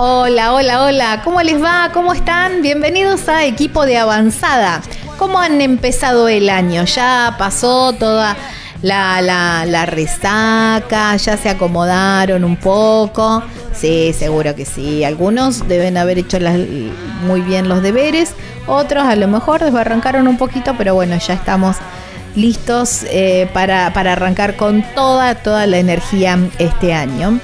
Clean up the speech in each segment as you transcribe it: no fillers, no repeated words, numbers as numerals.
Hola, hola, hola. ¿Cómo les va? ¿Cómo están? Bienvenidos a Equipo de Avanzada. ¿Cómo han empezado el año? Ya pasó toda la resaca, ya se acomodaron un poco. Sí, seguro que sí. Algunos deben haber hecho muy bien los deberes, otros a lo mejor desbarrancaron un poquito, pero bueno, ya estamos listos para arrancar con toda la energía este año.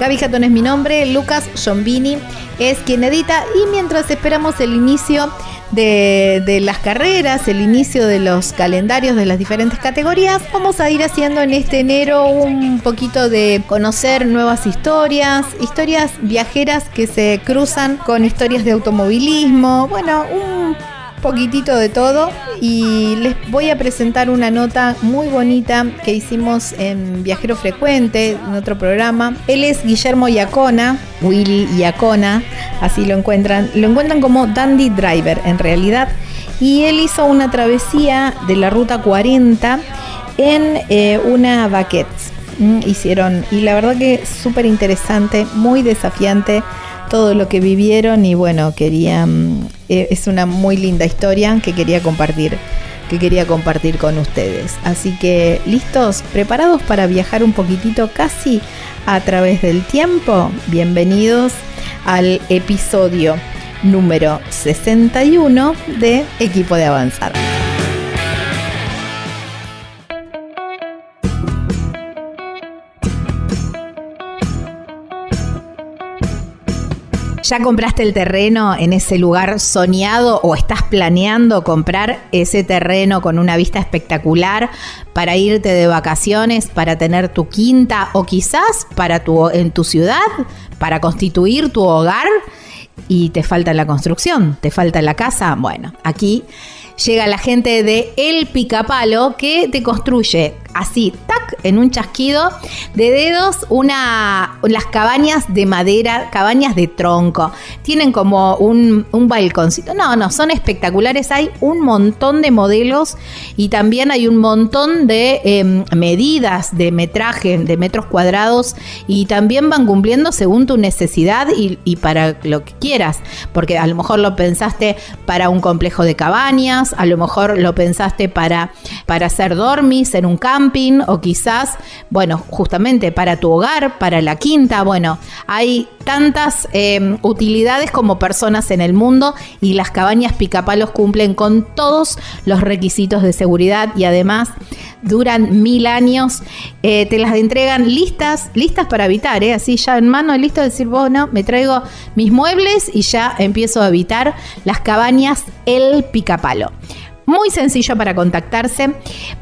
Gabi Jatón es mi nombre, Lucas Shombini es quien edita, y mientras esperamos el inicio de las carreras, el inicio de los calendarios de las diferentes categorías, vamos a ir haciendo en este enero un poquito de conocer nuevas historias viajeras que se cruzan con historias de automovilismo, bueno, un poquitito de todo. Y les voy a presentar una nota muy bonita que hicimos en Viajero Frecuente, en otro programa. Él es Guillermo Iacona, Will Iacona, así lo encuentran como Dandy Driver en realidad, y él hizo una travesía de la Ruta 40 en una baquet. Y la verdad que súper interesante, muy desafiante todo lo que vivieron, y bueno, es una muy linda historia que quería compartir con ustedes. Así que, ¿listos? ¿Preparados para viajar un poquitito casi a través del tiempo? Bienvenidos al episodio número 61 de Equipo de Avanzada. ¿Ya compraste el terreno en ese lugar soñado o estás planeando comprar ese terreno con una vista espectacular para irte de vacaciones, para tener tu quinta o quizás en tu ciudad, para constituir tu hogar? Y te falta la construcción, te falta la casa. Bueno, aquí llega la gente de El Picapalo, que te construye así, tac, en un chasquido de dedos, las cabañas de madera, cabañas de tronco. Tienen como un balconcito. No, son espectaculares. Hay un montón de modelos y también hay un montón de medidas de metraje, de metros cuadrados, y también van cumpliendo según tu necesidad y para lo que quieras. Porque a lo mejor lo pensaste para un complejo de cabañas, a lo mejor lo pensaste para hacer dormis en un campo, o quizás, bueno, justamente para tu hogar, para la quinta. Bueno, hay tantas utilidades como personas en el mundo, y las cabañas Picapalos cumplen con todos los requisitos de seguridad, y además duran 1000 años. Te las entregan listas para habitar, así ya en mano, listo de decir, bueno, me traigo mis muebles y ya empiezo a habitar las cabañas El Picapalo. Muy sencillo para contactarse.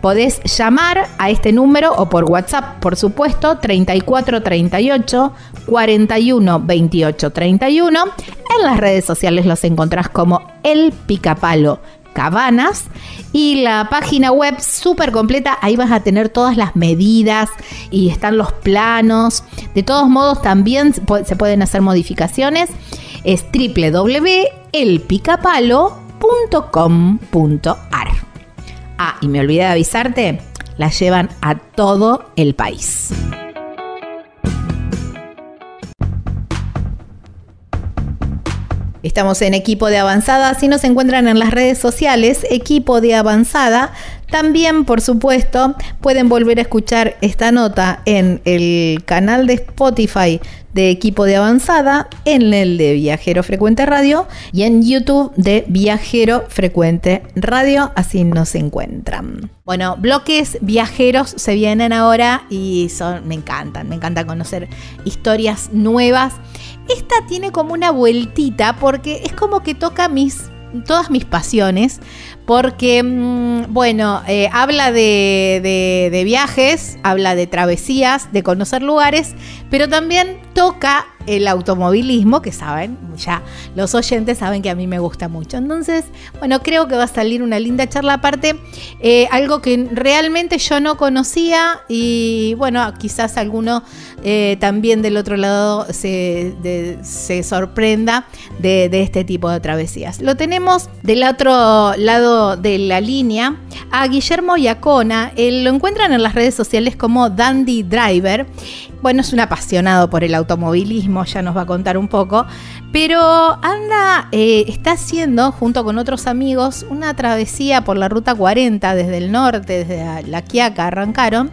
Podés llamar a este número o por WhatsApp, por supuesto, 3438 41 28 31. En las redes sociales los encontrás como El Picapalo Cabanas, y la página web súper completa. Ahí vas a tener todas las medidas y están los planos. De todos modos, también se pueden hacer modificaciones. Es www.elpicapalo.com.ar. Y me olvidé de avisarte, la llevan a todo el país. Estamos en Equipo de Avanzada, así nos encuentran en las redes sociales, Equipo de Avanzada. También, por supuesto, pueden volver a escuchar esta nota en el canal de Spotify de Equipo de Avanzada, en el de Viajero Frecuente Radio y en YouTube de Viajero Frecuente Radio, así nos encuentran. Bueno, bloques viajeros se vienen ahora y me encanta conocer historias nuevas. Esta tiene como una vueltita porque es como que toca todas mis pasiones, porque bueno, habla de viajes, habla de travesías, de conocer lugares, pero también toca el automovilismo, que saben, ya los oyentes saben que a mí me gusta mucho. Entonces, bueno, creo que va a salir una linda charla. Aparte, algo que realmente yo no conocía, y bueno, quizás alguno también del otro lado se sorprenda de este tipo de travesías. Lo tenemos del otro lado recorrido de la línea. A Guillermo Iacona lo encuentran en las redes sociales como Dandy Driver. Bueno, es un apasionado por el automovilismo, ya nos va a contar un poco, pero anda, está haciendo junto con otros amigos una travesía por la Ruta 40 desde el norte, desde La Quiaca arrancaron,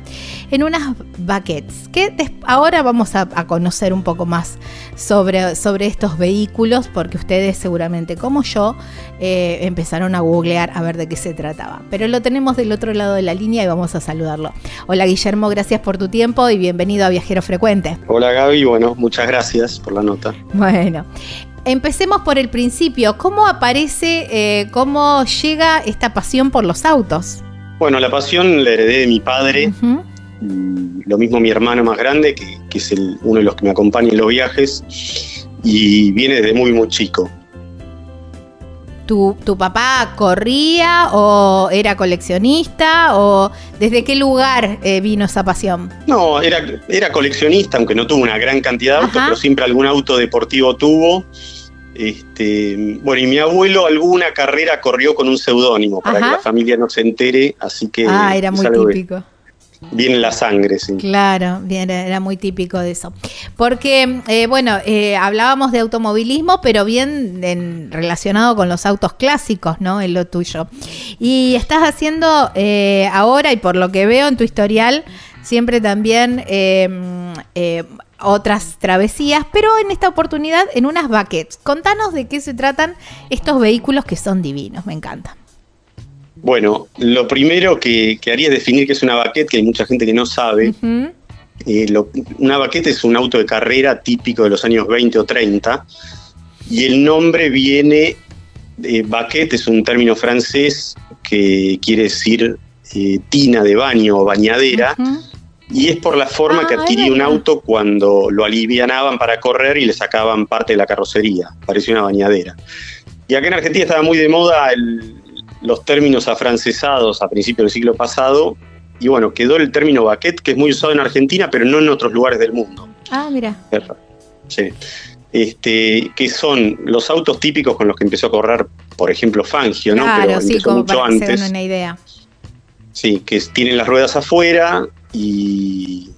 en unas baquets, que ahora vamos a conocer un poco más sobre estos vehículos, porque ustedes seguramente como yo empezaron a googlear a ver de qué se trataba, pero lo tenemos del otro lado de la línea y vamos a saludarlo. Hola Guillermo, gracias por tu tiempo y bienvenido a Viajero Frecuente. Hola Gabi, bueno, muchas gracias por la nota. Bueno, empecemos por el principio. ¿Cómo aparece, cómo llega esta pasión por los autos? Bueno, la pasión la heredé de mi padre, uh-huh. Lo mismo mi hermano más grande, que es uno de los que me acompaña en los viajes, y viene desde muy, muy chico. ¿Tu papá corría o era coleccionista o desde qué lugar vino esa pasión? No, era coleccionista, aunque no tuvo una gran cantidad de autos, pero siempre algún auto deportivo tuvo. Bueno, y mi abuelo alguna carrera corrió con un seudónimo para que la familia no se entere, así que... Ah, era muy típico. Viene en la sangre, sí. Claro, bien, era muy típico de eso. Porque, bueno, hablábamos de automovilismo, pero bien relacionado con los autos clásicos, ¿no? En lo tuyo. Y estás haciendo ahora, y por lo que veo en tu historial, siempre también otras travesías, pero en esta oportunidad en unas baquets. Contanos de qué se tratan estos vehículos que son divinos, me encantan. Bueno, lo primero que haría es definir qué es una baquet, que hay mucha gente que no sabe. Uh-huh. Una baquet es un auto de carrera típico de los años 20 o 30, y el nombre viene, baquet es un término francés que quiere decir tina de baño o bañadera, uh-huh. y es por la forma que adquiría un auto cuando lo alivianaban para correr y le sacaban parte de la carrocería, parecía una bañadera. Y acá en Argentina estaba muy de moda los términos afrancesados a principios del siglo pasado, y bueno, quedó el término baquet, que es muy usado en Argentina, pero no en otros lugares del mundo. Ah, mira. Sí. Que son los autos típicos con los que empezó a correr, por ejemplo, Fangio, ¿no? Claro, pero sí, como mucho para antes. Hacer una idea. Sí, que tienen las ruedas afuera y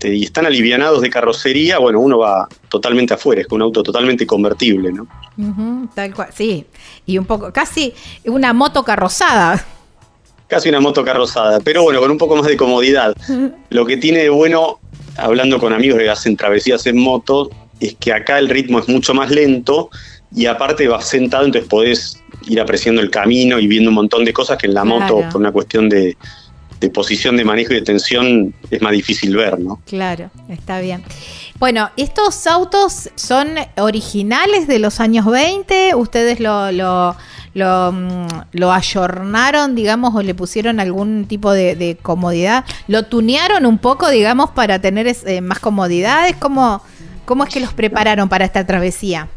están alivianados de carrocería. Bueno, uno va totalmente afuera, es un auto totalmente convertible, ¿no? Uh-huh, tal cual, sí. Y un poco, casi una moto carrozada. Casi una moto carrozada, pero bueno, con un poco más de comodidad. Lo que tiene de bueno, hablando con amigos que hacen travesías en moto, es que acá el ritmo es mucho más lento y aparte vas sentado, entonces podés ir apreciando el camino y viendo un montón de cosas que en la moto, claro. por una cuestión de posición de manejo y de tensión es más difícil ver, ¿no? Claro, está bien. Bueno, ¿estos autos son originales de los años 20? ¿Ustedes lo ayornaron, digamos, o le pusieron algún tipo de comodidad? ¿Lo tunearon un poco, digamos, para tener más comodidades? ¿Cómo es que los prepararon para esta travesía?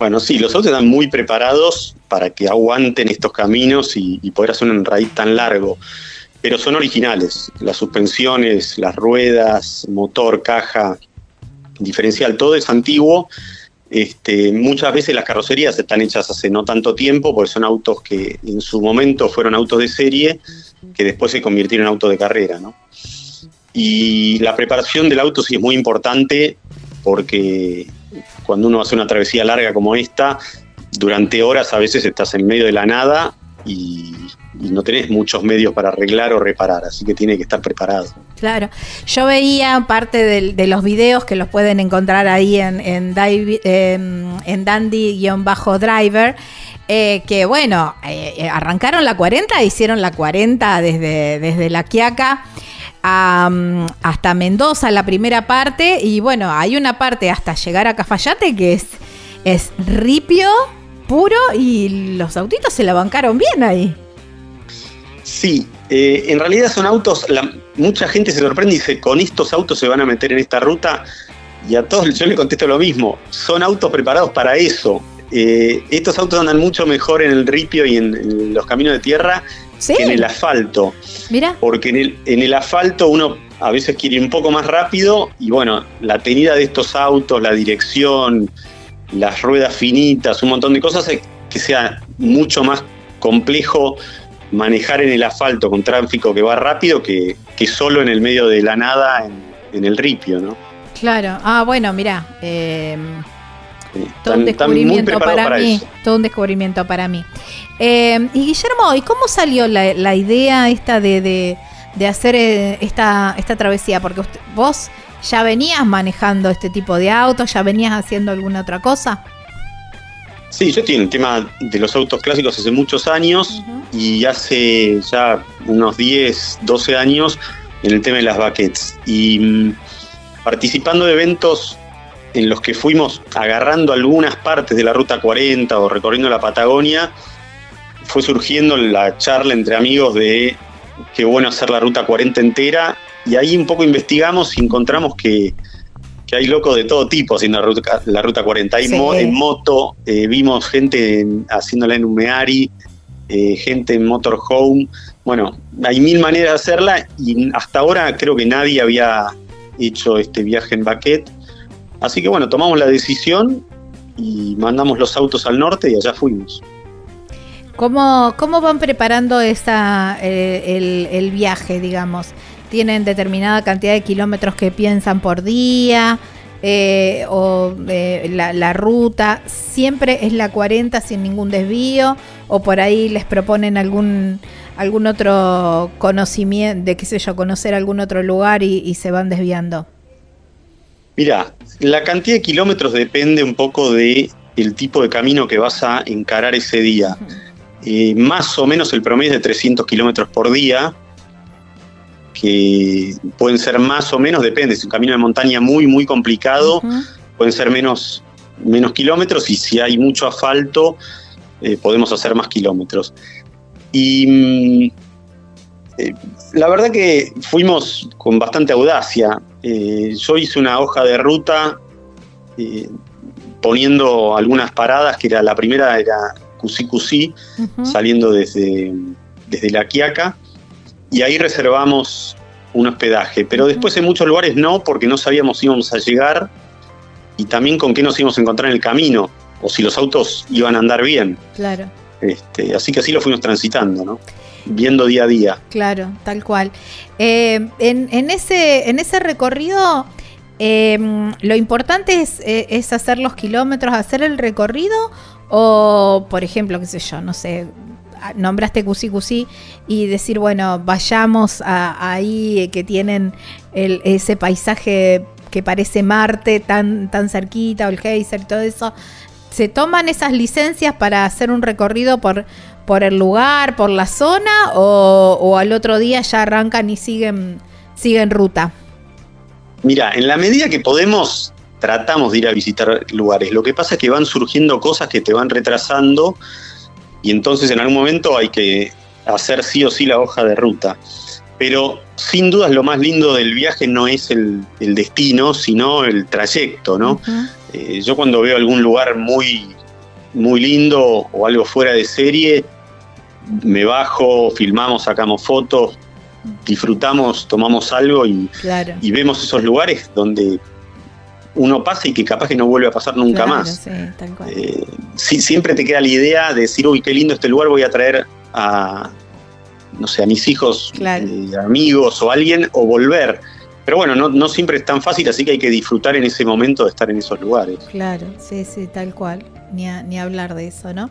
Bueno, sí, los autos están muy preparados para que aguanten estos caminos y poder hacer un raid tan largo. Pero son originales, las suspensiones, las ruedas, motor, caja, diferencial, todo es antiguo. Muchas veces las carrocerías están hechas hace no tanto tiempo, porque son autos que en su momento fueron autos de serie, que después se convirtieron en autos de carrera, ¿no? Y la preparación del auto sí es muy importante, porque cuando uno hace una travesía larga como esta, durante horas a veces estás en medio de la nada y no tenés muchos medios para arreglar o reparar, así que tiene que estar preparado. Claro, yo veía parte de los videos que los pueden encontrar ahí en Dandy-Driver, que bueno, arrancaron la 40, hicieron la 40 desde La Quiaca hasta Mendoza, la primera parte, y bueno, hay una parte hasta llegar a Cafayate que es ripio puro y los autitos se la bancaron bien ahí. Sí, en realidad son autos, mucha gente se sorprende y dice, con estos autos se van a meter en esta ruta, y a todos yo les contesto lo mismo, son autos preparados para eso. Estos autos andan mucho mejor en el ripio y en los caminos de tierra, ¿sí?, que en el asfalto. Mirá. Porque en el asfalto uno a veces quiere ir un poco más rápido y bueno, la tenida de estos autos, la dirección, las ruedas finitas, un montón de cosas que sea mucho más complejo manejar en el asfalto con tráfico que va rápido que solo en el medio de la nada en el ripio, ¿no? Claro. Ah, bueno, mirá. Todo un descubrimiento para mí. Todo un descubrimiento para mí. Y Guillermo, ¿y cómo salió la idea esta de hacer esta travesía? Porque vos ya venías manejando este tipo de autos, ya venías haciendo alguna otra cosa. Sí, yo estoy en el tema de los autos clásicos hace muchos años, uh-huh, y hace ya unos 10, 12 años en el tema de las baquets. Y participando de eventos en los que fuimos agarrando algunas partes de la Ruta 40 o recorriendo la Patagonia, fue surgiendo la charla entre amigos de qué bueno hacer la Ruta 40 entera, y ahí un poco investigamos y encontramos que hay locos de todo tipo haciendo la ruta 40. Hay, sí, en moto, vimos gente haciéndola en Humeari, gente en motorhome. Bueno, hay mil maneras de hacerla y hasta ahora creo que nadie había hecho este viaje en baquet. Así que bueno, tomamos la decisión y mandamos los autos al norte y allá fuimos. ¿Cómo van preparando el viaje, digamos? ¿Tienen determinada cantidad de kilómetros que piensan por día? ¿La ruta siempre es la 40 sin ningún desvío? ¿O por ahí les proponen algún otro conocimiento, de qué sé yo, conocer algún otro lugar y se van desviando? Mirá, la cantidad de kilómetros depende un poco de el tipo de camino que vas a encarar ese día. Más o menos el promedio es de 300 kilómetros por día, que pueden ser más o menos, depende, si es un camino de montaña muy, muy complicado, uh-huh, pueden ser menos kilómetros, y si hay mucho asfalto, podemos hacer más kilómetros. Y la verdad que fuimos con bastante audacia. Yo hice una hoja de ruta poniendo algunas paradas, que era la primera era Cusi Cusi, uh-huh, saliendo desde La Quiaca, y ahí reservamos un hospedaje, pero después en muchos lugares no, porque no sabíamos si íbamos a llegar y también con qué nos íbamos a encontrar en el camino, o si los autos iban a andar bien. Claro. Así que así lo fuimos transitando, ¿no? Viendo día a día. Claro, tal cual. En ese recorrido, lo importante es hacer los kilómetros, hacer el recorrido, o, por ejemplo, qué sé yo, no sé, nombraste Cusi Cusi y decir, bueno, vayamos ahí que tienen ese paisaje que parece Marte tan, tan cerquita, o el geyser, todo eso. ¿Se toman esas licencias para hacer un recorrido por el lugar, por la zona, o al otro día ya arrancan y siguen ruta? Mira, en la medida que podemos tratamos de ir a visitar lugares. Lo que pasa es que van surgiendo cosas que te van retrasando, y entonces en algún momento hay que hacer sí o sí la hoja de ruta. Pero sin dudas lo más lindo del viaje no es el destino, sino el trayecto, ¿no? Uh-huh. Yo cuando veo algún lugar muy, muy lindo o algo fuera de serie, me bajo, filmamos, sacamos fotos, disfrutamos, tomamos algo y, claro, y vemos esos lugares donde uno pasa y que capaz que no vuelve a pasar nunca, claro, más. Sí, tal cual. Sí, siempre te queda la idea de decir, uy, qué lindo este lugar, voy a traer a, no sé, a mis hijos, claro, amigos o alguien, o volver. Pero bueno, no siempre es tan fácil, así que hay que disfrutar en ese momento de estar en esos lugares. Claro, sí, tal cual. Ni hablar de eso, ¿no?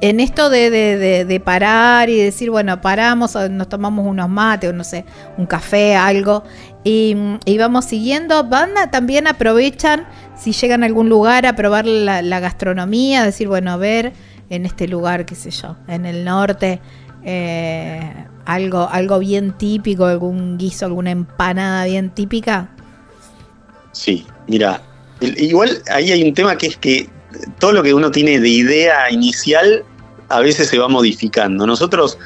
En esto de parar y decir, bueno, paramos, nos tomamos unos mates, o no sé, un café, algo, y vamos siguiendo. También aprovechan, si llegan a algún lugar, a probar la gastronomía, decir, bueno, a ver, en este lugar, qué sé yo, en el norte, algo bien típico, algún guiso, alguna empanada bien típica. Sí, mira, igual ahí hay un tema que es que todo lo que uno tiene de idea inicial a veces se va modificando. Nosotros,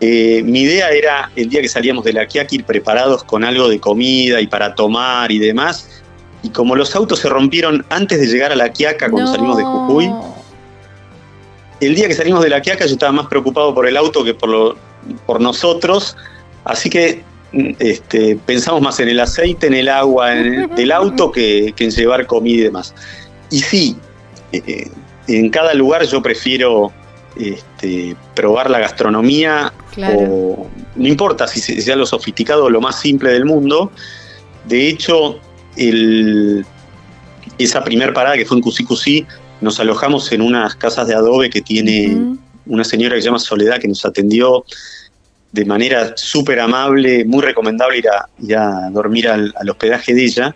mi idea era el día que salíamos de La Quiaca ir preparados con algo de comida y para tomar y demás, y como los autos se rompieron antes de llegar a La Quiaca cuando salimos de Jujuy, el día que salimos de La Quiaca yo estaba más preocupado por el auto que por nosotros, así que pensamos más en el aceite, en el agua del auto que en llevar comida y demás. Y sí, en cada lugar yo prefiero probar la gastronomía, claro, o no importa si sea lo sofisticado o lo más simple del mundo. De hecho, esa primer parada que fue en Cusi Cusi, nos alojamos en unas casas de adobe que tiene una señora que se llama Soledad, que nos atendió de manera súper amable. Muy recomendable ir a dormir al hospedaje de ella.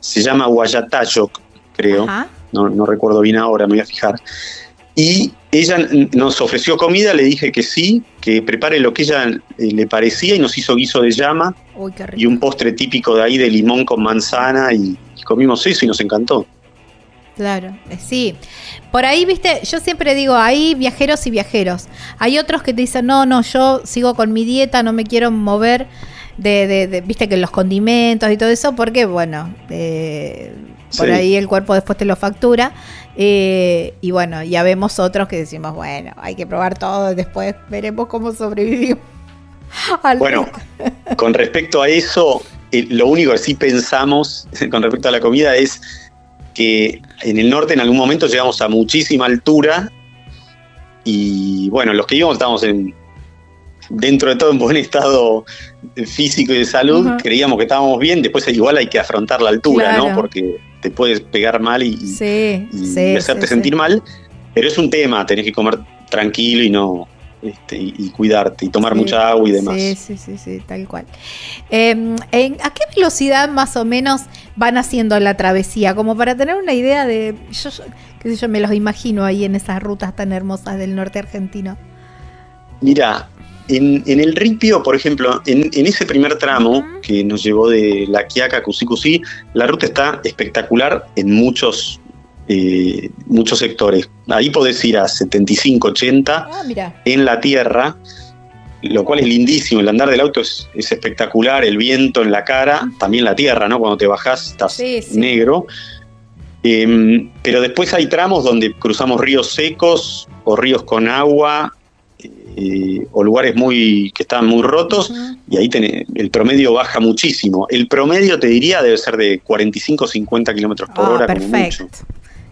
Se llama Huayatayoc, creo. No recuerdo bien ahora, me voy a fijar. Y ella nos ofreció comida, le dije que sí, que prepare lo que ella le parecía, y nos hizo guiso de llama. Uy, qué rico. Y un postre típico de ahí de limón con manzana, y comimos eso y nos encantó. Claro, sí. Por ahí, viste, yo siempre digo, hay viajeros y viajeros. Hay otros que te dicen, no, yo sigo con mi dieta, no me quiero mover de viste, que los condimentos y todo eso, porque, bueno, por ahí el cuerpo después te lo factura. Y bueno, ya vemos otros que decimos, bueno, hay que probar todo, después veremos cómo sobrevivimos. Bueno, con respecto a eso, lo único que sí pensamos con respecto a la comida es que en el norte en algún momento llegamos a muchísima altura y, bueno, los que íbamos estábamos dentro de todo en buen estado físico y de salud, creíamos que estábamos bien. Después igual hay que afrontar la altura, claro, ¿no? Porque te puedes pegar mal y hacerte sentir mal, pero es un tema, tenés que comer tranquilo y no... y cuidarte, y tomar mucha agua y demás. Sí, tal cual. ¿A qué velocidad más o menos van haciendo la travesía? Como para tener una idea de... Yo qué sé yo, me los imagino ahí en esas rutas tan hermosas del norte argentino. Mira, en el Ripio, por ejemplo, en ese primer tramo que nos llevó de La Quiaca a Cusi Cusi, la ruta está espectacular en muchos sectores. Ahí podés ir a 75, 80 en la tierra, lo cual es lindísimo. El andar del auto es espectacular, el viento en la cara, también la tierra, ¿no? Cuando te bajás estás negro. Pero después hay tramos donde cruzamos ríos secos o ríos con agua, o lugares que están muy rotos, y ahí el promedio baja muchísimo. El promedio, te diría, debe ser de 45 o 50 kilómetros por hora. Perfecto.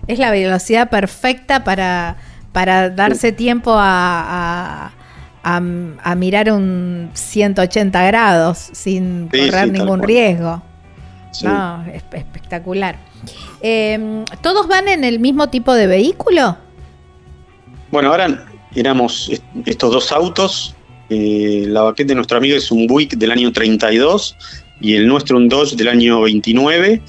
Es la velocidad perfecta para darse tiempo a mirar un 180 grados sin correr ningún riesgo. Sí. No, es espectacular. ¿Todos van en el mismo tipo de vehículo? Bueno, ahora éramos estos dos autos. La baquet de nuestro amigo es un Buick del año 32 y el nuestro un Dodge del año 29.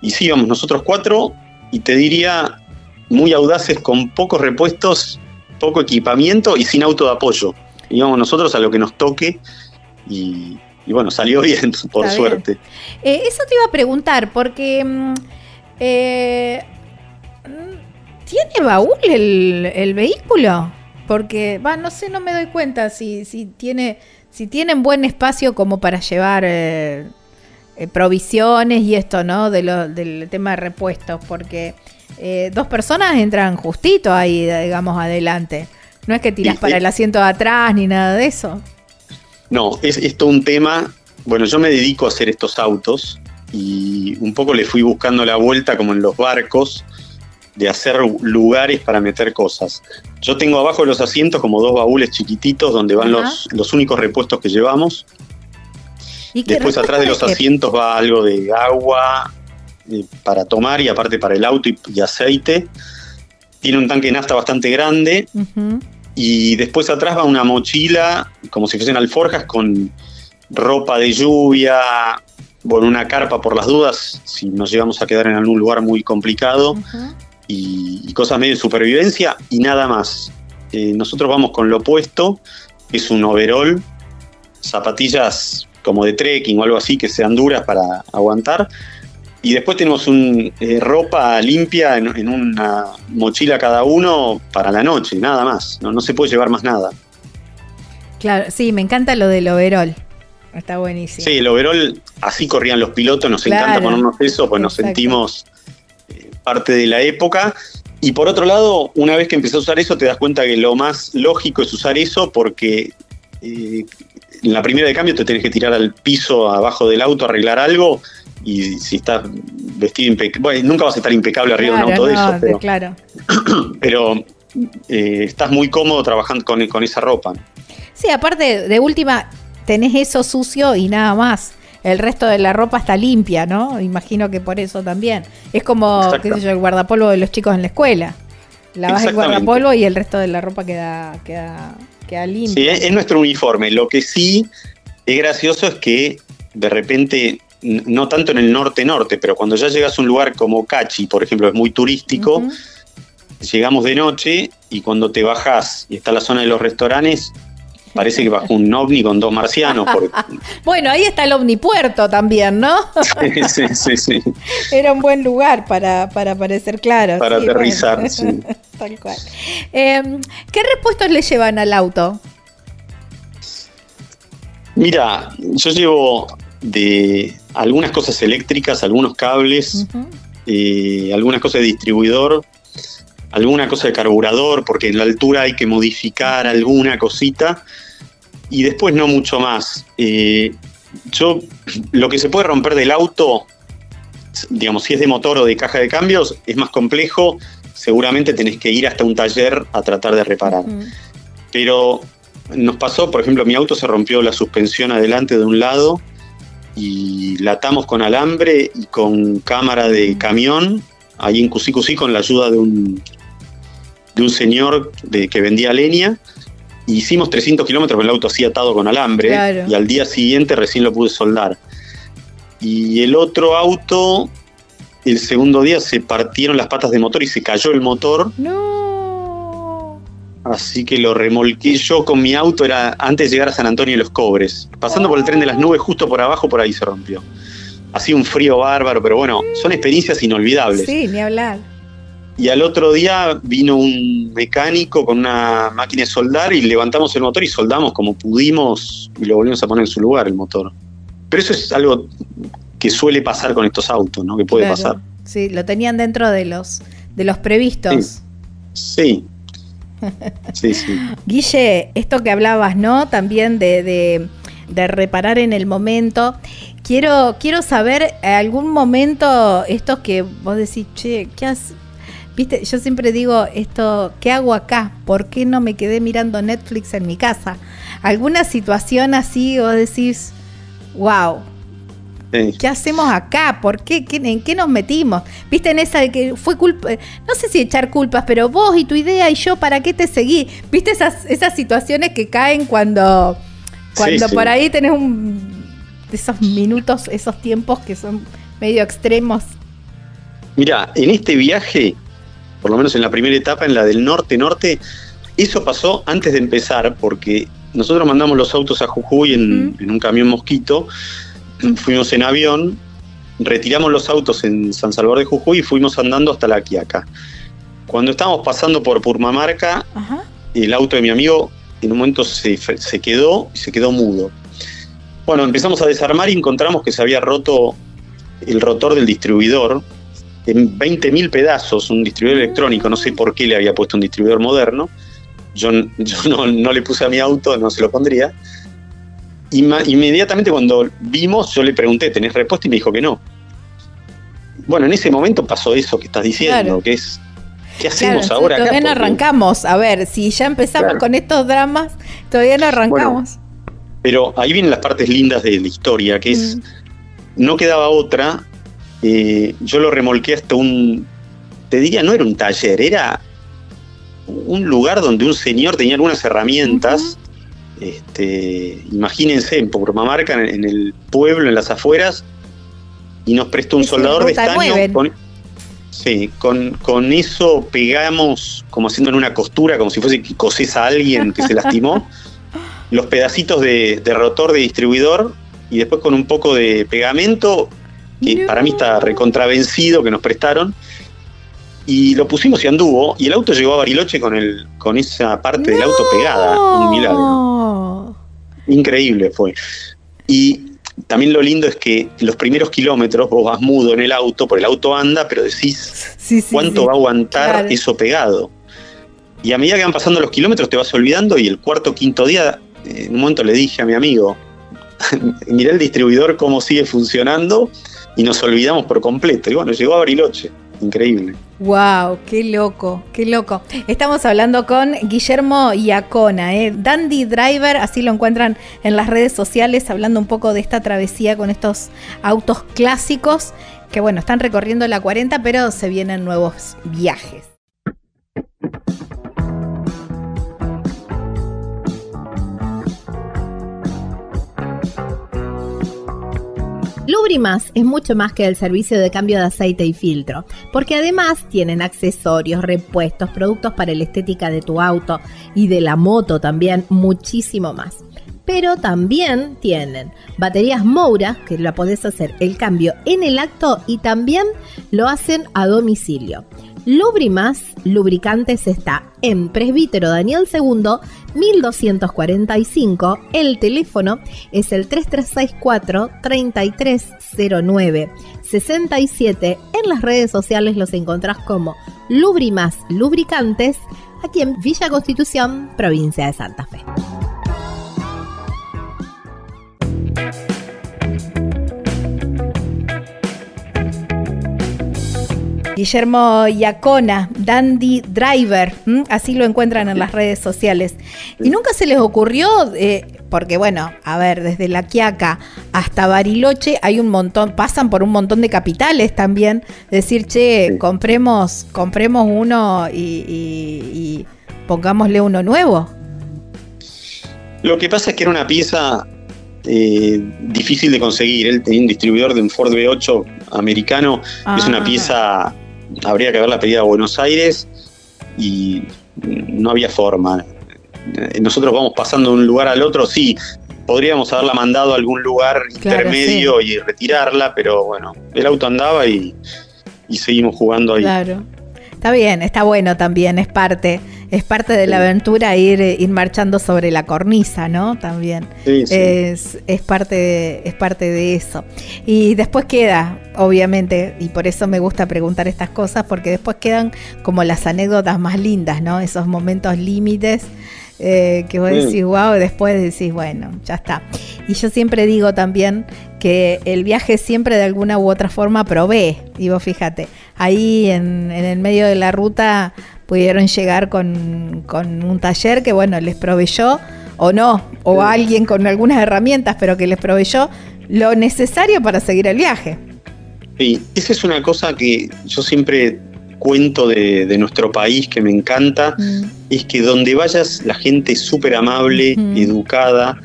Y sí, íbamos nosotros cuatro. Y te diría, muy audaces, con pocos repuestos, poco equipamiento y sin auto de apoyo. Íbamos nosotros a lo que nos toque y bueno, salió bien, por suerte. Eso te iba a preguntar, porque ¿tiene baúl el vehículo? Porque, no sé, no me doy cuenta si tienen buen espacio como para llevar... provisiones y esto, ¿no? Del tema de repuestos, porque dos personas entran justito ahí, digamos, adelante. No es que tiras para el asiento de atrás ni nada de eso. No, es esto un tema. Bueno, yo me dedico a hacer estos autos y un poco le fui buscando la vuelta, como en los barcos, de hacer lugares para meter cosas. Yo tengo abajo de los asientos como dos baúles chiquititos donde van los únicos repuestos que llevamos. Después atrás de los asientos va algo de agua para tomar, y aparte para el auto y aceite. Tiene un tanque de nafta bastante grande. Y después atrás va una mochila, como si fuesen alforjas, con ropa de lluvia, una carpa por las dudas, si nos llegamos a quedar en algún lugar muy complicado, y cosas medio de supervivencia y nada más. Nosotros vamos con lo opuesto, que es un overol, zapatillas como de trekking o algo así, que sean duras para aguantar. Y después tenemos ropa limpia en una mochila cada uno para la noche, nada más. No se puede llevar más nada. Claro, sí, me encanta lo del overol. Está buenísimo. Sí, el overol, así corrían los pilotos, nos encanta ponernos eso, pues nos sentimos parte de la época. Y por otro lado, una vez que empezás a usar eso, te das cuenta que lo más lógico es usar eso porque... en la primera de cambio te tenés que tirar al piso abajo del auto, arreglar algo, y si estás vestido impecable, nunca vas a estar impecable arriba de un auto de eso, pero estás muy cómodo trabajando con esa ropa. Sí, aparte, de última, tenés eso sucio y nada más. El resto de la ropa está limpia, ¿no? Imagino que por eso también. Es como, qué sé yo, el guardapolvo de los chicos en la escuela. Lavás el guardapolvo y el resto de la ropa queda limpia. Sí, es nuestro uniforme. Lo que sí es gracioso es que de repente, no tanto en el norte-norte, pero cuando ya llegas a un lugar como Cachi, por ejemplo, es muy turístico, uh-huh. Llegamos de noche y cuando te bajás y está la zona de los restaurantes, parece que bajó un ovni con dos marcianos. Porque... Bueno, ahí está el Omnipuerto también, ¿no? Sí. Era un buen lugar para parecer claro. Para aterrizar, bueno. Sí. Tal cual. ¿Qué repuestos le llevan al auto? Mira, yo llevo de algunas cosas eléctricas, algunos cables, uh-huh. Algunas cosas de distribuidor, alguna cosa de carburador, porque en la altura hay que modificar alguna cosita y después no mucho más. Yo lo que se puede romper del auto, digamos, si es de motor o de caja de cambios, es más complejo, seguramente tenés que ir hasta un taller a tratar de reparar. Uh-huh. Pero nos pasó, por ejemplo, mi auto se rompió la suspensión adelante de un lado y la atamos con alambre y con cámara de camión, ahí en Cusi Cusi, con la ayuda de un señor que vendía leña. Hicimos 300 kilómetros con el auto así atado con alambre. Claro. Y al día siguiente recién lo pude soldar. Y el otro auto, el segundo día se partieron las patas de motor y se cayó el motor. ¡No! Así que lo remolqué yo con mi auto, era antes de llegar a San Antonio de los Cobres. Pasando por el Tren de las Nubes, justo por abajo, por ahí se rompió. Hacía un frío bárbaro, pero bueno, son experiencias inolvidables. Sí, ni hablar. Y al otro día vino un mecánico con una máquina de soldar y levantamos el motor y soldamos como pudimos y lo volvimos a poner en su lugar, el motor. Pero eso es algo que suele pasar con estos autos, ¿no? Que puede pasar. Sí, lo tenían dentro de los previstos. Sí. Sí. Guille, esto que hablabas, ¿no? También de reparar en el momento. Quiero saber algún momento estos que vos decís, che, ¿qué haces? Viste, yo siempre digo esto, ¿qué hago acá? ¿Por qué no me quedé mirando Netflix en mi casa? ¿Alguna situación así vos decís, wow, qué hacemos acá? ¿Por qué? ¿En qué nos metimos? Viste, en esa de que fue culpa, no sé si echar culpas, pero vos y tu idea y yo, ¿para qué te seguí? Viste esas situaciones que caen cuando por ahí tenés esos minutos, esos tiempos que son medio extremos. Mira, en este viaje, por lo menos en la primera etapa, en la del norte-norte, eso pasó antes de empezar, porque nosotros mandamos los autos a Jujuy en un camión Mosquito, fuimos en avión, retiramos los autos en San Salvador de Jujuy y fuimos andando hasta La Quiaca. Cuando estábamos pasando por Purmamarca, ajá, el auto de mi amigo en un momento se quedó mudo. Bueno, empezamos a desarmar y encontramos que se había roto el rotor del distribuidor en 20.000 pedazos, un distribuidor electrónico, no sé por qué le había puesto un distribuidor moderno, yo no le puse a mi auto, no se lo pondría. Inmediatamente cuando vimos, yo le pregunté, ¿tenés respuesta? Y me dijo que no. Bueno, en ese momento pasó eso que estás diciendo, claro, que es... ¿Qué hacemos ahora? Todavía no arrancamos. A ver, si ya empezamos con estos dramas, todavía no arrancamos. Bueno, pero ahí vienen las partes lindas de la historia, que es... No quedaba otra. Yo lo remolqué hasta un... Te diría, no era un taller, era un lugar donde un señor tenía algunas herramientas. Uh-huh. Imagínense, en Purmamarca, en el pueblo, en las afueras, y nos prestó un soldador de estaño... Sí, con eso pegamos, como haciendo una costura, como si fuese que cosés a alguien que se lastimó, los pedacitos de rotor de distribuidor, y después con un poco de pegamento, que para mí está recontravencido, que nos prestaron, y lo pusimos y anduvo, y el auto llegó a Bariloche con esa parte del auto pegada, un milagro. Increíble fue. Y también lo lindo es que los primeros kilómetros vos vas mudo en el auto, porque el auto anda, pero decís cuánto va a aguantar eso pegado. Y a medida que van pasando los kilómetros te vas olvidando, y el cuarto o quinto día, en un momento le dije a mi amigo, mirá el distribuidor cómo sigue funcionando, y nos olvidamos por completo. Y bueno, llegó a Bariloche. increíble. ¡Wow! ¡Qué loco! ¡Qué loco! Estamos hablando con Guillermo Iacona, Dandy Driver, así lo encuentran en las redes sociales, hablando un poco de esta travesía con estos autos clásicos que, bueno, están recorriendo la 40, pero se vienen nuevos viajes. Lubrimas es mucho más que el servicio de cambio de aceite y filtro, porque además tienen accesorios, repuestos, productos para la estética de tu auto y de la moto también, muchísimo más. Pero también tienen baterías Moura, que la podés hacer el cambio en el acto y también lo hacen a domicilio. Lubrimas Lubricantes está en Presbítero Daniel II, 1245. El teléfono es el 3364-3309-67. En las redes sociales los encontrás como Lubrimas Lubricantes, aquí en Villa Constitución, provincia de Santa Fe. Guillermo Iacona, Dandy Driver, así lo encuentran en las redes sociales. Y nunca se les ocurrió, porque bueno, a ver, desde La Quiaca hasta Bariloche hay un montón, pasan por un montón de capitales también, decir, che, sí, compremos uno y pongámosle uno nuevo. Lo que pasa es que era una pieza difícil de conseguir. Él tenía un distribuidor de un Ford V8 americano. Es una pieza, habría que haberla pedido a Buenos Aires y no había forma. Nosotros vamos pasando de un lugar al otro, sí, podríamos haberla mandado a algún lugar, claro, intermedio, sí, y retirarla, pero bueno, el auto andaba y seguimos jugando ahí. Claro. Está bien, está bueno también, es parte de la aventura ir marchando sobre la cornisa, ¿no? También sí, sí. Es parte de eso. Y después queda, obviamente, y por eso me gusta preguntar estas cosas, porque después quedan como las anécdotas más lindas, ¿no? Esos momentos límites que vos decís, wow, después decís, bueno, ya está. Y yo siempre digo también que el viaje siempre de alguna u otra forma provee. Y vos fíjate, ahí en el medio de la ruta pudieron llegar con un taller que, bueno, les proveyó, o no, o alguien con algunas herramientas, pero que les proveyó lo necesario para seguir el viaje. Sí, esa es una cosa que yo siempre cuento de nuestro país que me encanta, es que donde vayas la gente es súper amable, educada.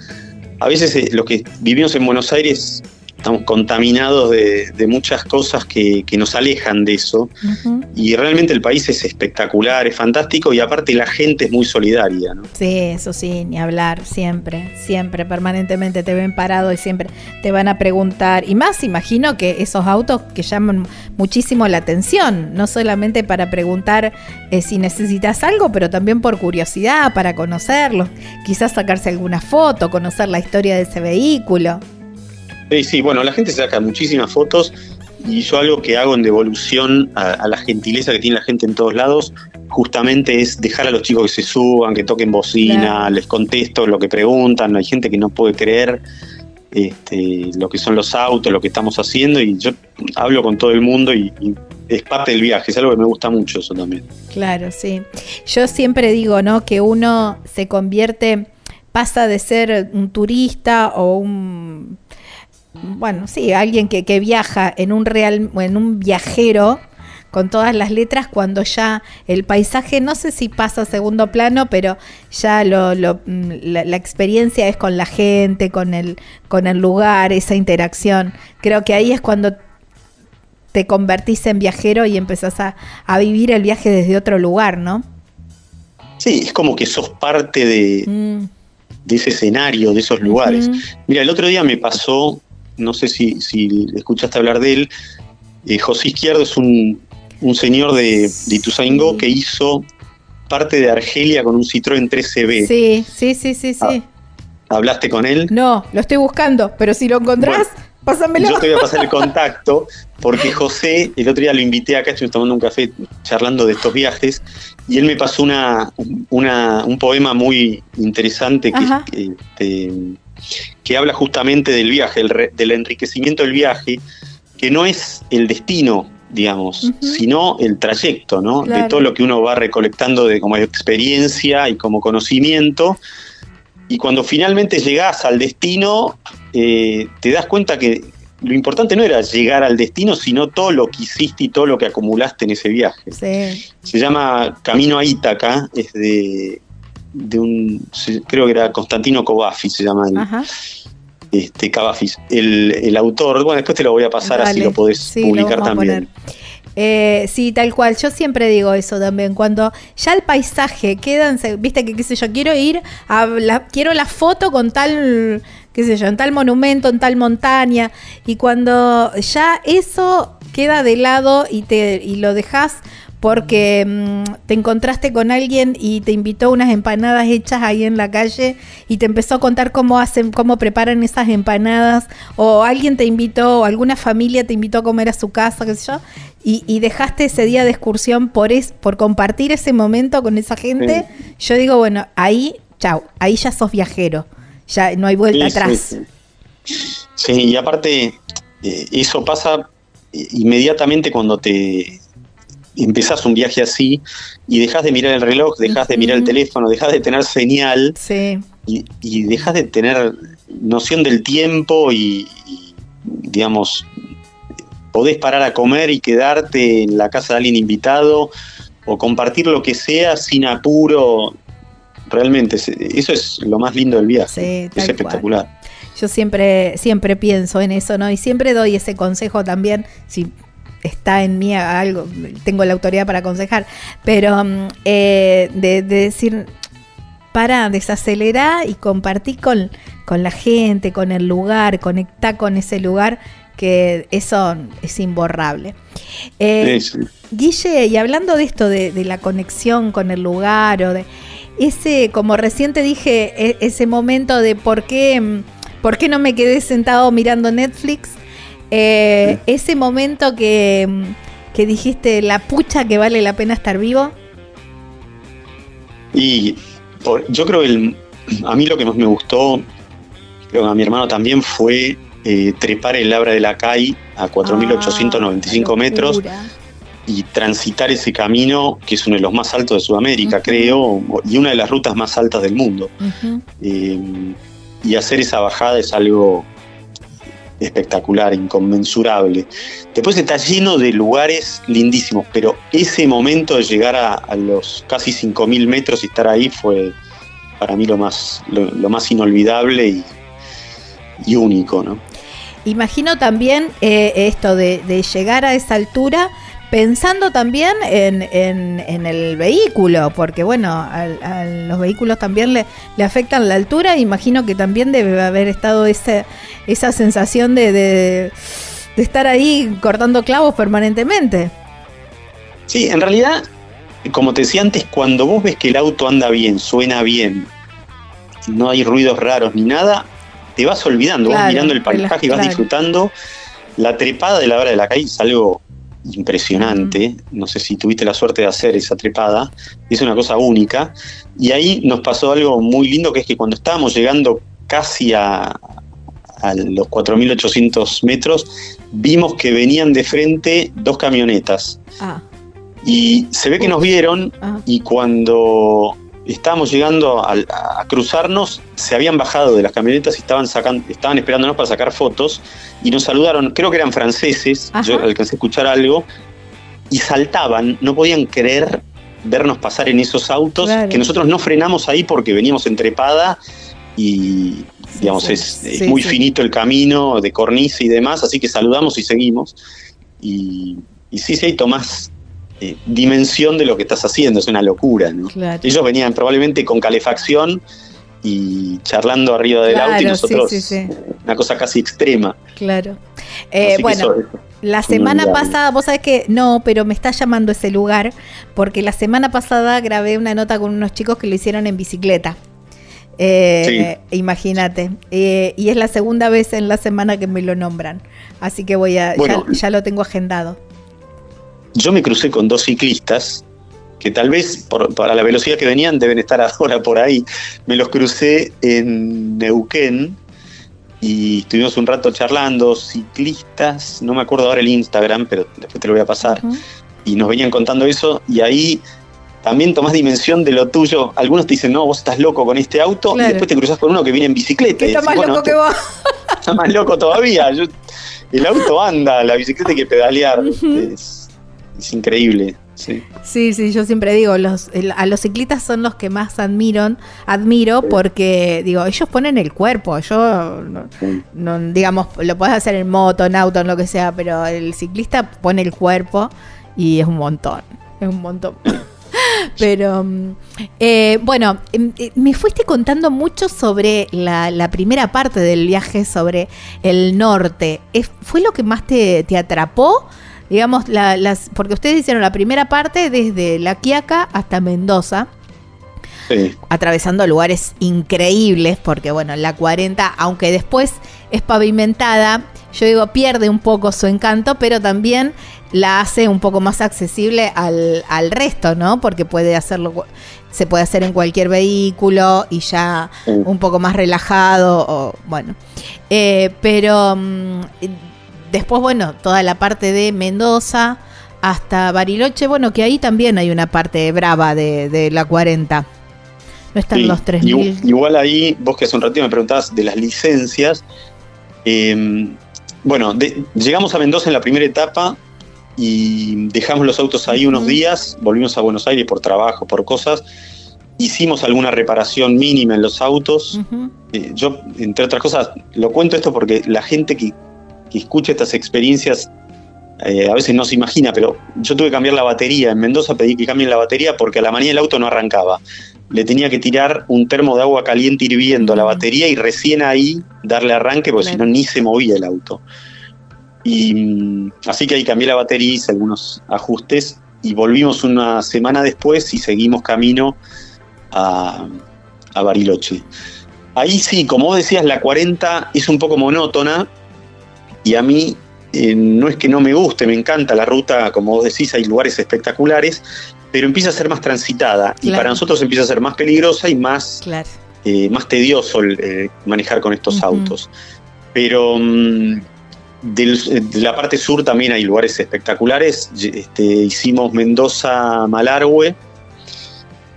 A veces los que vivimos en Buenos Aires estamos contaminados de muchas cosas que nos alejan de eso. Y realmente el país es espectacular, es fantástico, y aparte la gente es muy solidaria, ¿no? Sí, eso sí, ni hablar, siempre, permanentemente te ven parado y siempre te van a preguntar. Y más, imagino que esos autos que llaman muchísimo la atención, no solamente para preguntar si necesitas algo, pero también por curiosidad, para conocerlos, quizás sacarse alguna foto, conocer la historia de ese vehículo. Sí, bueno, la gente saca muchísimas fotos y yo algo que hago en devolución a la gentileza que tiene la gente en todos lados justamente es dejar a los chicos que se suban, que toquen bocina, claro, les contesto lo que preguntan. Hay gente que no puede creer lo que son los autos, lo que estamos haciendo, y yo hablo con todo el mundo y es parte del viaje, es algo que me gusta mucho eso también. Claro, sí. Yo siempre digo, ¿no?, que uno se convierte, pasa de ser un turista o un... Bueno, sí, alguien que viaja en un viajero con todas las letras, cuando ya el paisaje, no sé si pasa a segundo plano, pero ya la experiencia es con la gente, con el lugar, esa interacción. Creo que ahí es cuando te convertís en viajero y empezás a vivir el viaje desde otro lugar, ¿no? Sí, es como que sos parte de ese escenario, de esos lugares. Mira, el otro día me pasó... No sé si escuchaste hablar de él. José Izquierdo es un señor de Ituzaingó, sí, que hizo parte de Argelia con un Citroën 3CV. Sí. ¿Hablaste con él? No, lo estoy buscando, pero si lo encontrás, bueno, pásamelo. Yo te voy a pasar el contacto, porque José, el otro día lo invité acá, estuvimos tomando un café charlando de estos viajes, y él me pasó un poema muy interesante que habla justamente del viaje, del enriquecimiento del viaje, que no es el destino digamos, sino el trayecto, ¿no? Claro. De todo lo que uno va recolectando de como experiencia y como conocimiento. Y cuando finalmente llegás al destino, te das cuenta que lo importante no era llegar al destino, sino todo lo que hiciste y todo lo que acumulaste en ese viaje. Sí. Se llama Camino a Ítaca, es de un, creo que era Constantino Kavafis, se llama Kavafis, el autor. Bueno, después te lo voy a pasar, así lo podés publicar también. Sí, tal cual. Yo siempre digo eso también. Cuando ya el paisaje queda, viste que, qué sé yo, quiero ir a la, quiero la foto con tal, qué sé yo, en tal monumento, en tal montaña, y cuando ya eso queda de lado y lo dejás porque te encontraste con alguien y te invitó unas empanadas hechas ahí en la calle y te empezó a contar cómo hacen, cómo preparan esas empanadas, o alguien te invitó, o alguna familia te invitó a comer a su casa, qué sé yo, y dejaste ese día de excursión por compartir ese momento con esa gente. Sí. Yo digo, bueno, ahí, chau, ahí ya sos viajero, ya no hay vuelta atrás. Sí, sí, y aparte eso pasa inmediatamente cuando te empezás un viaje así y dejás de mirar el reloj, dejás de mirar el teléfono, dejás de tener señal, y dejás de tener noción del tiempo y, digamos, podés parar a comer y quedarte en la casa de alguien invitado o compartir lo que sea sin apuro. Realmente, eso es lo más lindo del viaje, sí, es espectacular. Cual. Yo siempre pienso en eso, ¿no? Y siempre doy ese consejo también, si está en mí algo, tengo la autoridad para aconsejar, pero de decir, pará, desacelerá y compartí con la gente, con el lugar, conectá con ese lugar, que eso es imborrable. Sí. Guille, y hablando de esto, de la conexión con el lugar, o de ese, como recién te dije, ese momento de por qué no me quedé sentado mirando Netflix, ese momento que dijiste, la pucha que vale la pena estar vivo. Y yo creo que a mí lo que más me gustó, creo que a mi hermano también, fue trepar el Abra de la Cay a 4.895 metros y transitar ese camino, que es uno de los más altos de Sudamérica, creo, y una de las rutas más altas del mundo. Y hacer esa bajada es algo espectacular, inconmensurable. Después está lleno de lugares lindísimos, pero ese momento de llegar a los casi 5.000 metros y estar ahí fue para mí lo más inolvidable y único, ¿no? Imagino también esto de llegar a esa altura, pensando también en el vehículo, porque bueno, a los vehículos también le afectan la altura. Imagino que también debe haber estado esa sensación de estar ahí cortando clavos permanentemente. Sí, en realidad, como te decía antes, cuando vos ves que el auto anda bien, suena bien, no hay ruidos raros ni nada, te vas olvidando, claro, vas mirando el paisaje y vas disfrutando. La trepada de la Abra de la Cay es algo impresionante, no sé si tuviste la suerte de hacer esa trepada, es una cosa única, y ahí nos pasó algo muy lindo, que es que cuando estábamos llegando casi a los 4.800 metros, vimos que venían de frente dos camionetas, y se ve que nos vieron, y cuando estábamos llegando a cruzarnos, se habían bajado de las camionetas y estaban esperándonos para sacar fotos, y nos saludaron, creo que eran franceses. Ajá. Yo alcancé a escuchar algo, y saltaban, no podían creer vernos pasar en esos autos, claro, que nosotros no frenamos ahí porque veníamos en trepada, y digamos, es muy finito el camino de cornisa y demás, así que saludamos y seguimos, y sí, tomás dimensión de lo que estás haciendo, es una locura, ¿no? Claro. Ellos venían probablemente con calefacción y charlando arriba del auto, y nosotros una cosa casi extrema. Claro. Bueno, la semana pasada, vos sabés que no, pero me está llamando ese lugar, porque la semana pasada grabé una nota con unos chicos que lo hicieron en bicicleta. Imagínate, y es la segunda vez en la semana que me lo nombran, así que ya lo tengo agendado. Yo me crucé con dos ciclistas que tal vez para la velocidad que venían deben estar ahora por ahí. Me los crucé en Neuquén y estuvimos un rato charlando, ciclistas, no me acuerdo ahora el Instagram, pero después te lo voy a pasar, y nos venían contando eso, y ahí también tomás dimensión de lo tuyo. Algunos te dicen, no, vos estás loco con este auto, claro, y después te cruzás con uno que viene en bicicleta. Está más loco que vos. Está más loco todavía. El auto anda, la bicicleta hay que pedalear. Es increíble. Sí. Sí, yo siempre digo, a los ciclistas son los que más admiro, porque digo, ellos ponen el cuerpo. Yo no, digamos, lo podés hacer en moto, en auto, en lo que sea, pero el ciclista pone el cuerpo y es un montón. Pero bueno, me fuiste contando mucho sobre la primera parte del viaje, sobre el norte. ¿Fue lo que más te atrapó? Digamos, porque ustedes hicieron la primera parte desde La Quiaca hasta Mendoza, sí, atravesando lugares increíbles, porque bueno, la 40, aunque después es pavimentada, yo digo, pierde un poco su encanto, pero también la hace un poco más accesible al resto, ¿no? Porque se puede hacer en cualquier vehículo y ya un poco más relajado, o bueno. Pero... después, bueno, toda la parte de Mendoza hasta Bariloche, bueno, que ahí también hay una parte brava de la 40. No están sí, los 3.000. Igual ahí, vos que hace un ratito me preguntabas de las licencias. Bueno, llegamos a Mendoza en la primera etapa y dejamos los autos ahí unos días, volvimos a Buenos Aires por trabajo, por cosas. Hicimos alguna reparación mínima en los autos. Yo, entre otras cosas, lo cuento esto porque la gente que escucha estas experiencias, a veces no se imagina, pero yo tuve que cambiar la batería. En Mendoza pedí que cambien la batería porque a la mañana el auto no arrancaba. Le tenía que tirar un termo de agua caliente hirviendo a la batería y recién ahí darle arranque, porque si no ni se movía el auto. Y así que ahí cambié la batería, hice algunos ajustes y volvimos una semana después y seguimos camino a Bariloche. Ahí sí, como vos decías, la 40 es un poco monótona. Y a mí no es que no me guste, me encanta la ruta, como vos decís, hay lugares espectaculares, pero empieza a ser más transitada, claro, y para nosotros empieza a ser más peligrosa y más, claro, más tedioso manejar con estos autos. Pero de la parte sur también hay lugares espectaculares. Hicimos Mendoza, Malargüe.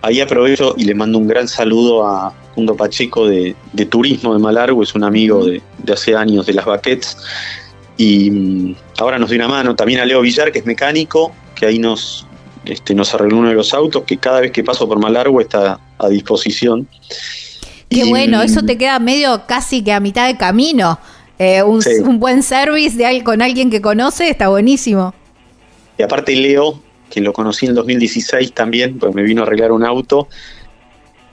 Ahí aprovecho y le mando un gran saludo a Fundo Pacheco de Turismo de Malargüe, es un amigo de hace años de las Baquets, y ahora nos dio una mano. También a Leo Villar, que es mecánico, que ahí nos arregló uno de los autos, que cada vez que paso por Malargüe está a disposición. Qué bueno, eso te queda medio casi que a mitad de camino. Un buen service con alguien que conoce, está buenísimo. Y aparte Leo, que lo conocí en 2016 también, pues me vino a arreglar un auto.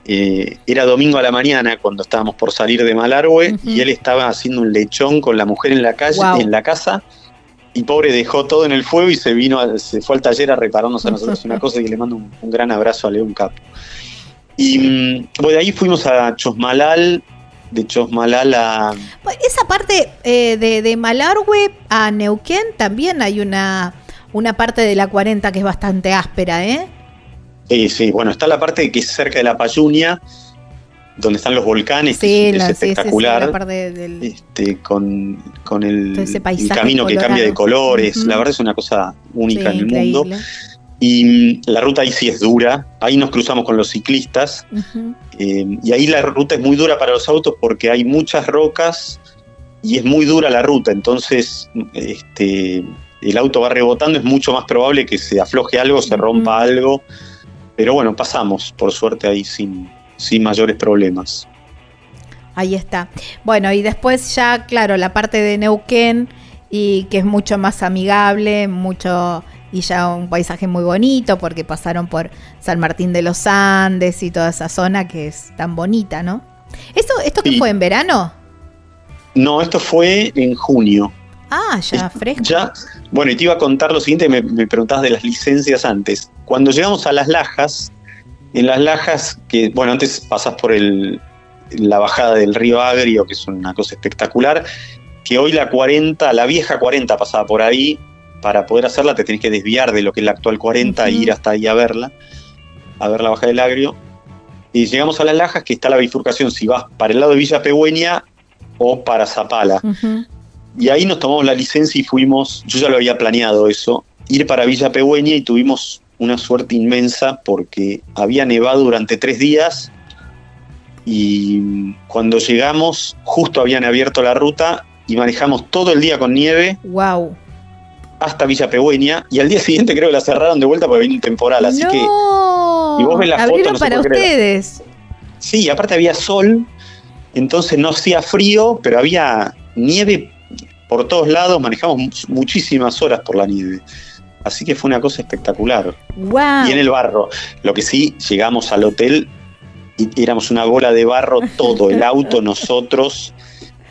Era domingo a la mañana cuando estábamos por salir de Malargüe, y él estaba haciendo un lechón con la mujer en la calle, en la casa, y pobre dejó todo en el fuego y se fue al taller a repararnos a nosotros una cosa, y le mando un gran abrazo a León Capo. Y de ahí fuimos a Chosmalal, de Chosmalal a... Esa parte de Malargüe a Neuquén también hay una parte de la 40 que es bastante áspera, ¿eh? Sí, bueno, está la parte que es cerca de la Payunia, donde están los volcanes, que es espectacular, la parte con el camino que cambia de colores, la verdad es una cosa única en el mundo. Y la ruta ahí sí es dura, ahí nos cruzamos con los ciclistas, y ahí la ruta es muy dura para los autos porque hay muchas rocas y es muy dura la ruta, entonces el auto va rebotando, es mucho más probable que se afloje algo, se rompa algo, pero bueno, pasamos por suerte ahí sin mayores problemas. Ahí está. Bueno, y después ya, claro, la parte de Neuquén, y que es mucho más amigable, y ya un paisaje muy bonito, porque pasaron por San Martín de los Andes y toda esa zona que es tan bonita, ¿no? ¿Esto qué fue, en verano? No, esto fue en junio. Ah, ya, fresco. Ya, bueno, y te iba a contar lo siguiente, me preguntabas de las licencias antes. Cuando llegamos a Las Lajas, en Las Lajas, que bueno, antes pasás por la bajada del río Agrio, que es una cosa espectacular, que hoy la 40, la vieja 40 pasaba por ahí, para poder hacerla te tenés que desviar de lo que es la actual 40 e ir hasta ahí a ver la bajada del Agrio. Y llegamos a Las Lajas, que está la bifurcación, si vas para el lado de Villa Pehuenia, o para Zapala. Uh-huh. Y ahí nos tomamos la licencia y fuimos, yo ya lo había planeado eso, ir para Villa Pehuenia, y tuvimos una suerte inmensa porque había nevado durante 3 días y cuando llegamos justo habían abierto la ruta y manejamos todo el día con nieve. Wow. Hasta Villa Pehuenia, y al día siguiente creo que la cerraron de vuelta porque vino un temporal, así que... Y vos ves las fotos, no se puede creer. Sí, aparte había sol, entonces no hacía frío, pero había nieve por todos lados, manejamos muchísimas horas por la nieve. Así que fue una cosa espectacular. Wow. Y en el barro. Lo que sí, llegamos al hotel y éramos una bola de barro todo, el auto, nosotros...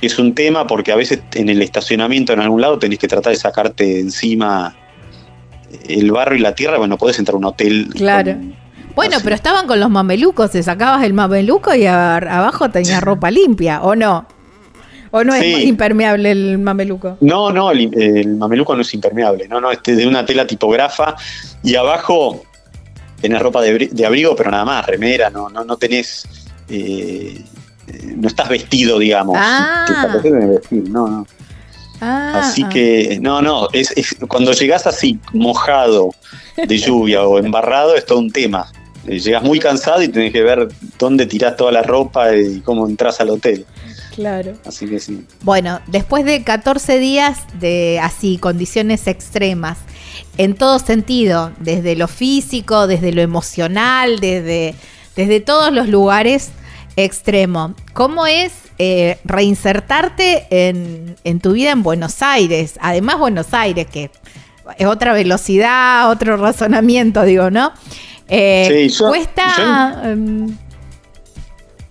Es un tema porque a veces en el estacionamiento en algún lado tenés que tratar de sacarte de encima el barro y la tierra. Bueno, podés entrar a un hotel. Claro. Bueno, así. Pero estaban con los mamelucos. Te sacabas el mameluco y abajo tenías ropa limpia, ¿o no? ¿O no sí. Es impermeable el mameluco? No, el mameluco no es impermeable. No, este es de una tela tipografa y abajo tenés ropa de abrigo, pero nada más, remera. No tenés... no estás vestido, digamos. Te de vestir, no. Así que, es, cuando llegás así, mojado de lluvia o embarrado, es todo un tema. Llegás muy cansado y tenés que ver dónde tirás toda la ropa y cómo entrás al hotel. Claro. Así que sí. Bueno, después de 14 días de así, condiciones extremas, en todo sentido, desde lo físico, desde lo emocional, desde todos los lugares... Extremo. ¿Cómo es reinsertarte en tu vida en Buenos Aires? Además, Buenos Aires, que es otra velocidad, otro razonamiento, digo, ¿no? Sí, cuesta...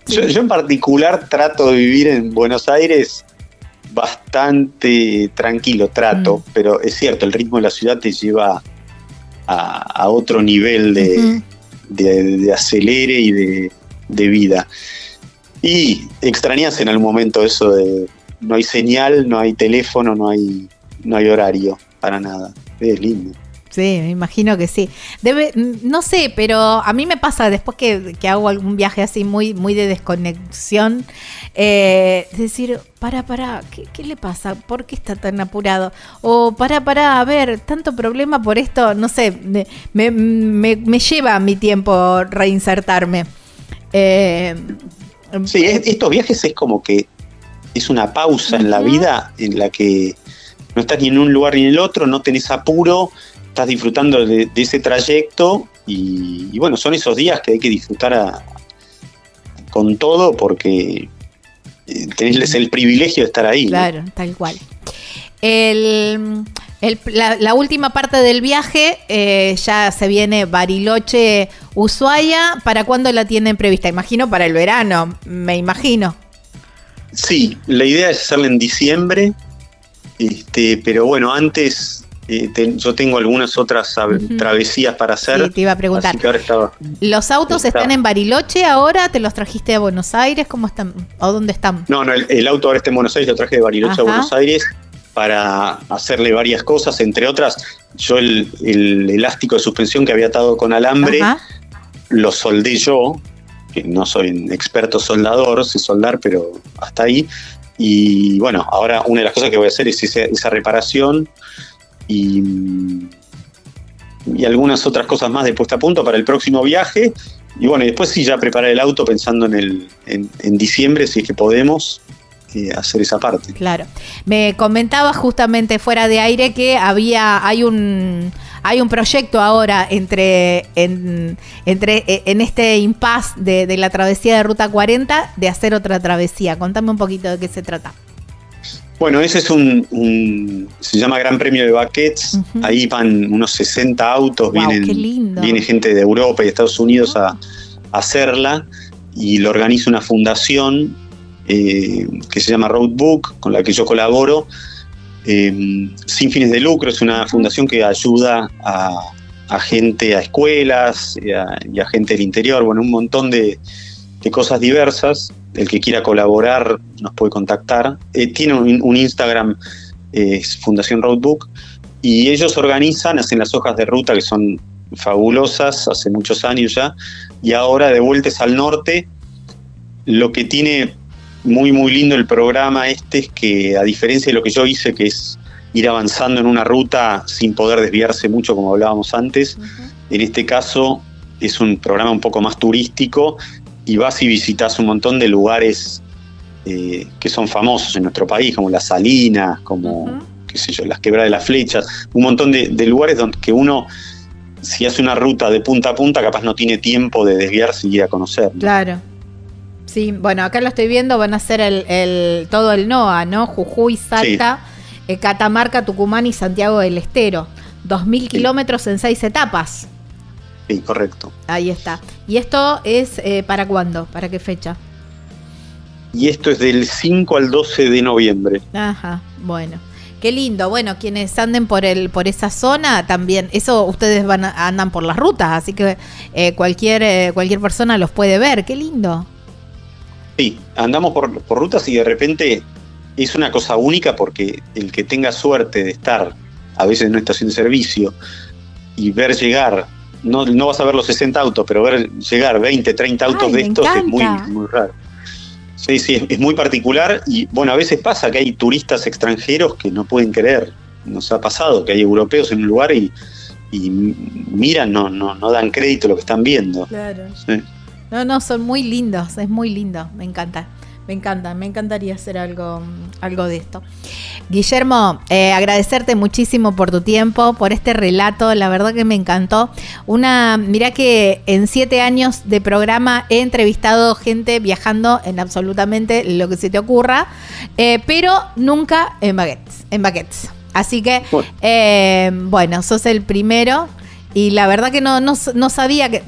Yo en particular trato de vivir en Buenos Aires bastante tranquilo, pero es cierto, el ritmo de la ciudad te lleva a otro nivel de acelere y de vida, y extrañas en algún momento eso de no hay señal, no hay teléfono, no hay horario para nada. Es lindo. Sí, me imagino que sí. No sé, pero a mí me pasa después que hago algún viaje así muy, muy de desconexión, es decir, pará, ¿qué le pasa? ¿Por qué está tan apurado? O pará, a ver, tanto problema por esto, no sé, me lleva mi tiempo reinsertarme. Sí, estos viajes es como que es una pausa en la vida en la que no estás ni en un lugar ni en el otro, no tenés apuro, estás disfrutando de ese trayecto y bueno, son esos días que hay que disfrutar con todo porque tenés el privilegio de estar ahí. Claro, ¿no? Tal cual. La última parte del viaje ya se viene Bariloche, Ushuaia. ¿Para cuándo la tienen prevista? Imagino para el verano, me imagino. Sí, la idea es hacerla en diciembre, pero bueno, antes yo tengo algunas otras travesías para hacer. Sí, te iba a preguntar. Así que ahora ¿los autos están en Bariloche ahora? ¿Te los trajiste a Buenos Aires? ¿Cómo están? ¿O dónde están? No, el auto ahora está en Buenos Aires, lo traje de Bariloche a Buenos Aires para hacerle varias cosas, entre otras, yo el elástico de suspensión que había atado con alambre, lo soldé yo, que no soy un experto soldador, sé soldar, pero hasta ahí, y bueno, ahora una de las cosas que voy a hacer es esa reparación y algunas otras cosas más de puesta a punto para el próximo viaje, y bueno, y después sí ya preparar el auto pensando en diciembre, si es que podemos hacer esa parte. Claro. Me comentaba justamente fuera de aire que hay un proyecto ahora en este impasse de la travesía de Ruta 40 de hacer otra travesía. Contame un poquito de qué se trata. Bueno, ese es se llama Gran Premio de Baquet. Ahí van unos 60 autos. Wow, viene gente de Europa y Estados Unidos a hacerla y lo organiza una fundación que se llama Roadbook, con la que yo colaboro, sin fines de lucro. Es una fundación que ayuda a gente, a escuelas y a gente del interior, bueno, un montón de cosas diversas. El que quiera colaborar nos puede contactar. Tiene un Instagram, es Fundación Roadbook, y ellos organizan, hacen las hojas de ruta que son fabulosas, hace muchos años ya, y ahora de vueltas al norte. Lo que tiene muy muy lindo el programa este, es que a diferencia de lo que yo hice, que es ir avanzando en una ruta sin poder desviarse mucho como hablábamos antes, en este caso es un programa un poco más turístico y vas y visitas un montón de lugares que son famosos en nuestro país, como las salinas, como qué sé yo, las quebradas de las flechas, un montón de lugares donde que uno, si hace una ruta de punta a punta, capaz no tiene tiempo de desviarse y ir a conocer, ¿no? Claro. Sí, bueno, acá lo estoy viendo, van a hacer todo el NOA, ¿no? Jujuy, Salta, sí, Catamarca, Tucumán y Santiago del Estero. 2.000 kilómetros en 6 etapas. Sí, correcto. Ahí está. ¿Y esto es para cuándo? ¿Para qué fecha? Y esto es del 5 al 12 de noviembre. Ajá, bueno. Qué lindo. Bueno, quienes anden por esa zona también, eso ustedes andan por las rutas, así que cualquier persona los puede ver. Qué lindo. Sí, andamos por rutas y de repente es una cosa única porque el que tenga suerte de estar a veces en una estación de servicio y ver llegar, no vas a ver los 60 autos, pero ver llegar 20, 30 autos de estos es muy, muy raro. Sí, sí, es muy particular y bueno, a veces pasa que hay turistas extranjeros que no pueden creer, nos ha pasado que hay europeos en un lugar y miran, no dan crédito a lo que están viendo. Claro. Sí. No, son muy lindos, es muy lindo, me encanta, me encantaría hacer algo de esto. Guillermo, agradecerte muchísimo por tu tiempo, por este relato, la verdad que me encantó. Mirá que en 7 años de programa he entrevistado gente viajando en absolutamente lo que se te ocurra, pero nunca en baquets. Así que, bueno, sos el primero. Y la verdad que no sabía que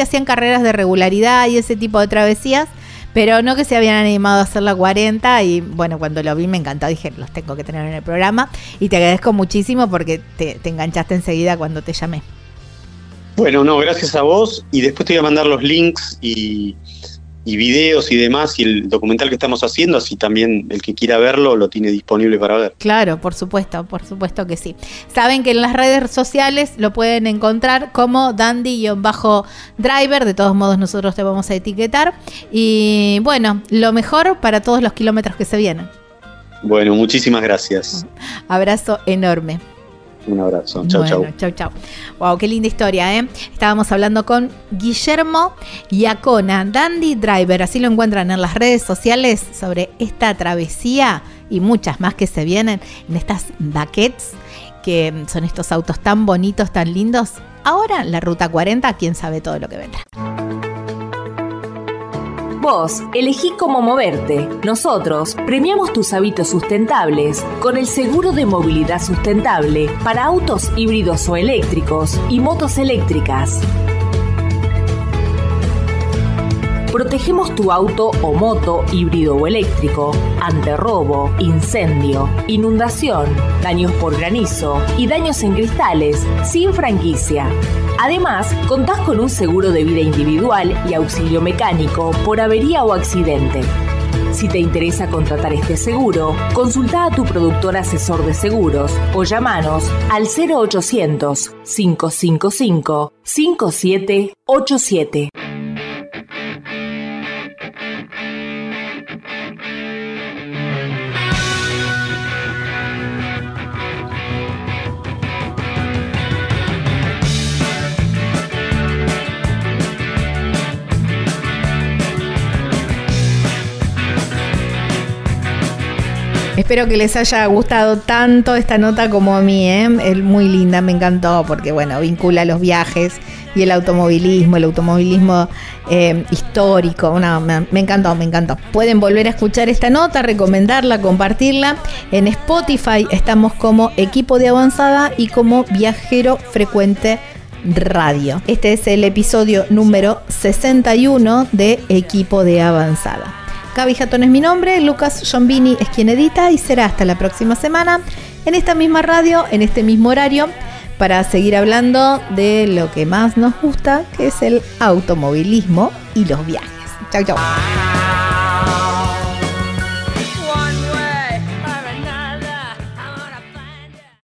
hacían carreras de regularidad y ese tipo de travesías, pero no que se habían animado a hacer la 40. Y bueno, cuando lo vi me encantó, dije, los tengo que tener en el programa. Y te agradezco muchísimo porque te enganchaste enseguida cuando te llamé. Bueno, no, gracias a vos. Y después te voy a mandar los links y videos y demás, y el documental que estamos haciendo, así también el que quiera verlo lo tiene disponible para ver. Claro, por supuesto que sí. Saben que en las redes sociales lo pueden encontrar como Dandy-Driver, de todos modos nosotros te vamos a etiquetar, y bueno, lo mejor para todos los kilómetros que se vienen. Bueno, muchísimas gracias. Abrazo enorme. Un abrazo. Chau, bueno, chau. Wow, qué linda historia, ¿eh? Estábamos hablando con Guillermo Iacona, Dandy Driver. Así lo encuentran en las redes sociales sobre esta travesía y muchas más que se vienen en estas baquets, que son estos autos tan bonitos, tan lindos. Ahora la Ruta 40, quién sabe todo lo que vendrá. Vos elegí cómo moverte. Nosotros premiamos tus hábitos sustentables con el seguro de movilidad sustentable para autos híbridos o eléctricos y motos eléctricas. Protegemos tu auto o moto híbrido o eléctrico ante robo, incendio, inundación, daños por granizo y daños en cristales sin franquicia. Además, contás con un seguro de vida individual y auxilio mecánico por avería o accidente. Si te interesa contratar este seguro, consultá a tu productor asesor de seguros o llamanos al 0800 555 5787. Espero que les haya gustado tanto esta nota como a mí, ¿eh? Muy linda, me encantó porque, bueno, vincula los viajes y el automovilismo histórico. Me encantó, me encantó. Pueden volver a escuchar esta nota, recomendarla, compartirla. En Spotify estamos como Equipo de Avanzada y como Viajero Frecuente Radio. Este es el episodio número 61 de Equipo de Avanzada. Gabi Jatón es mi nombre, Lucas Shombini es quien edita y será hasta la próxima semana en esta misma radio, en este mismo horario, para seguir hablando de lo que más nos gusta, que es el automovilismo y los viajes. Chau, chau.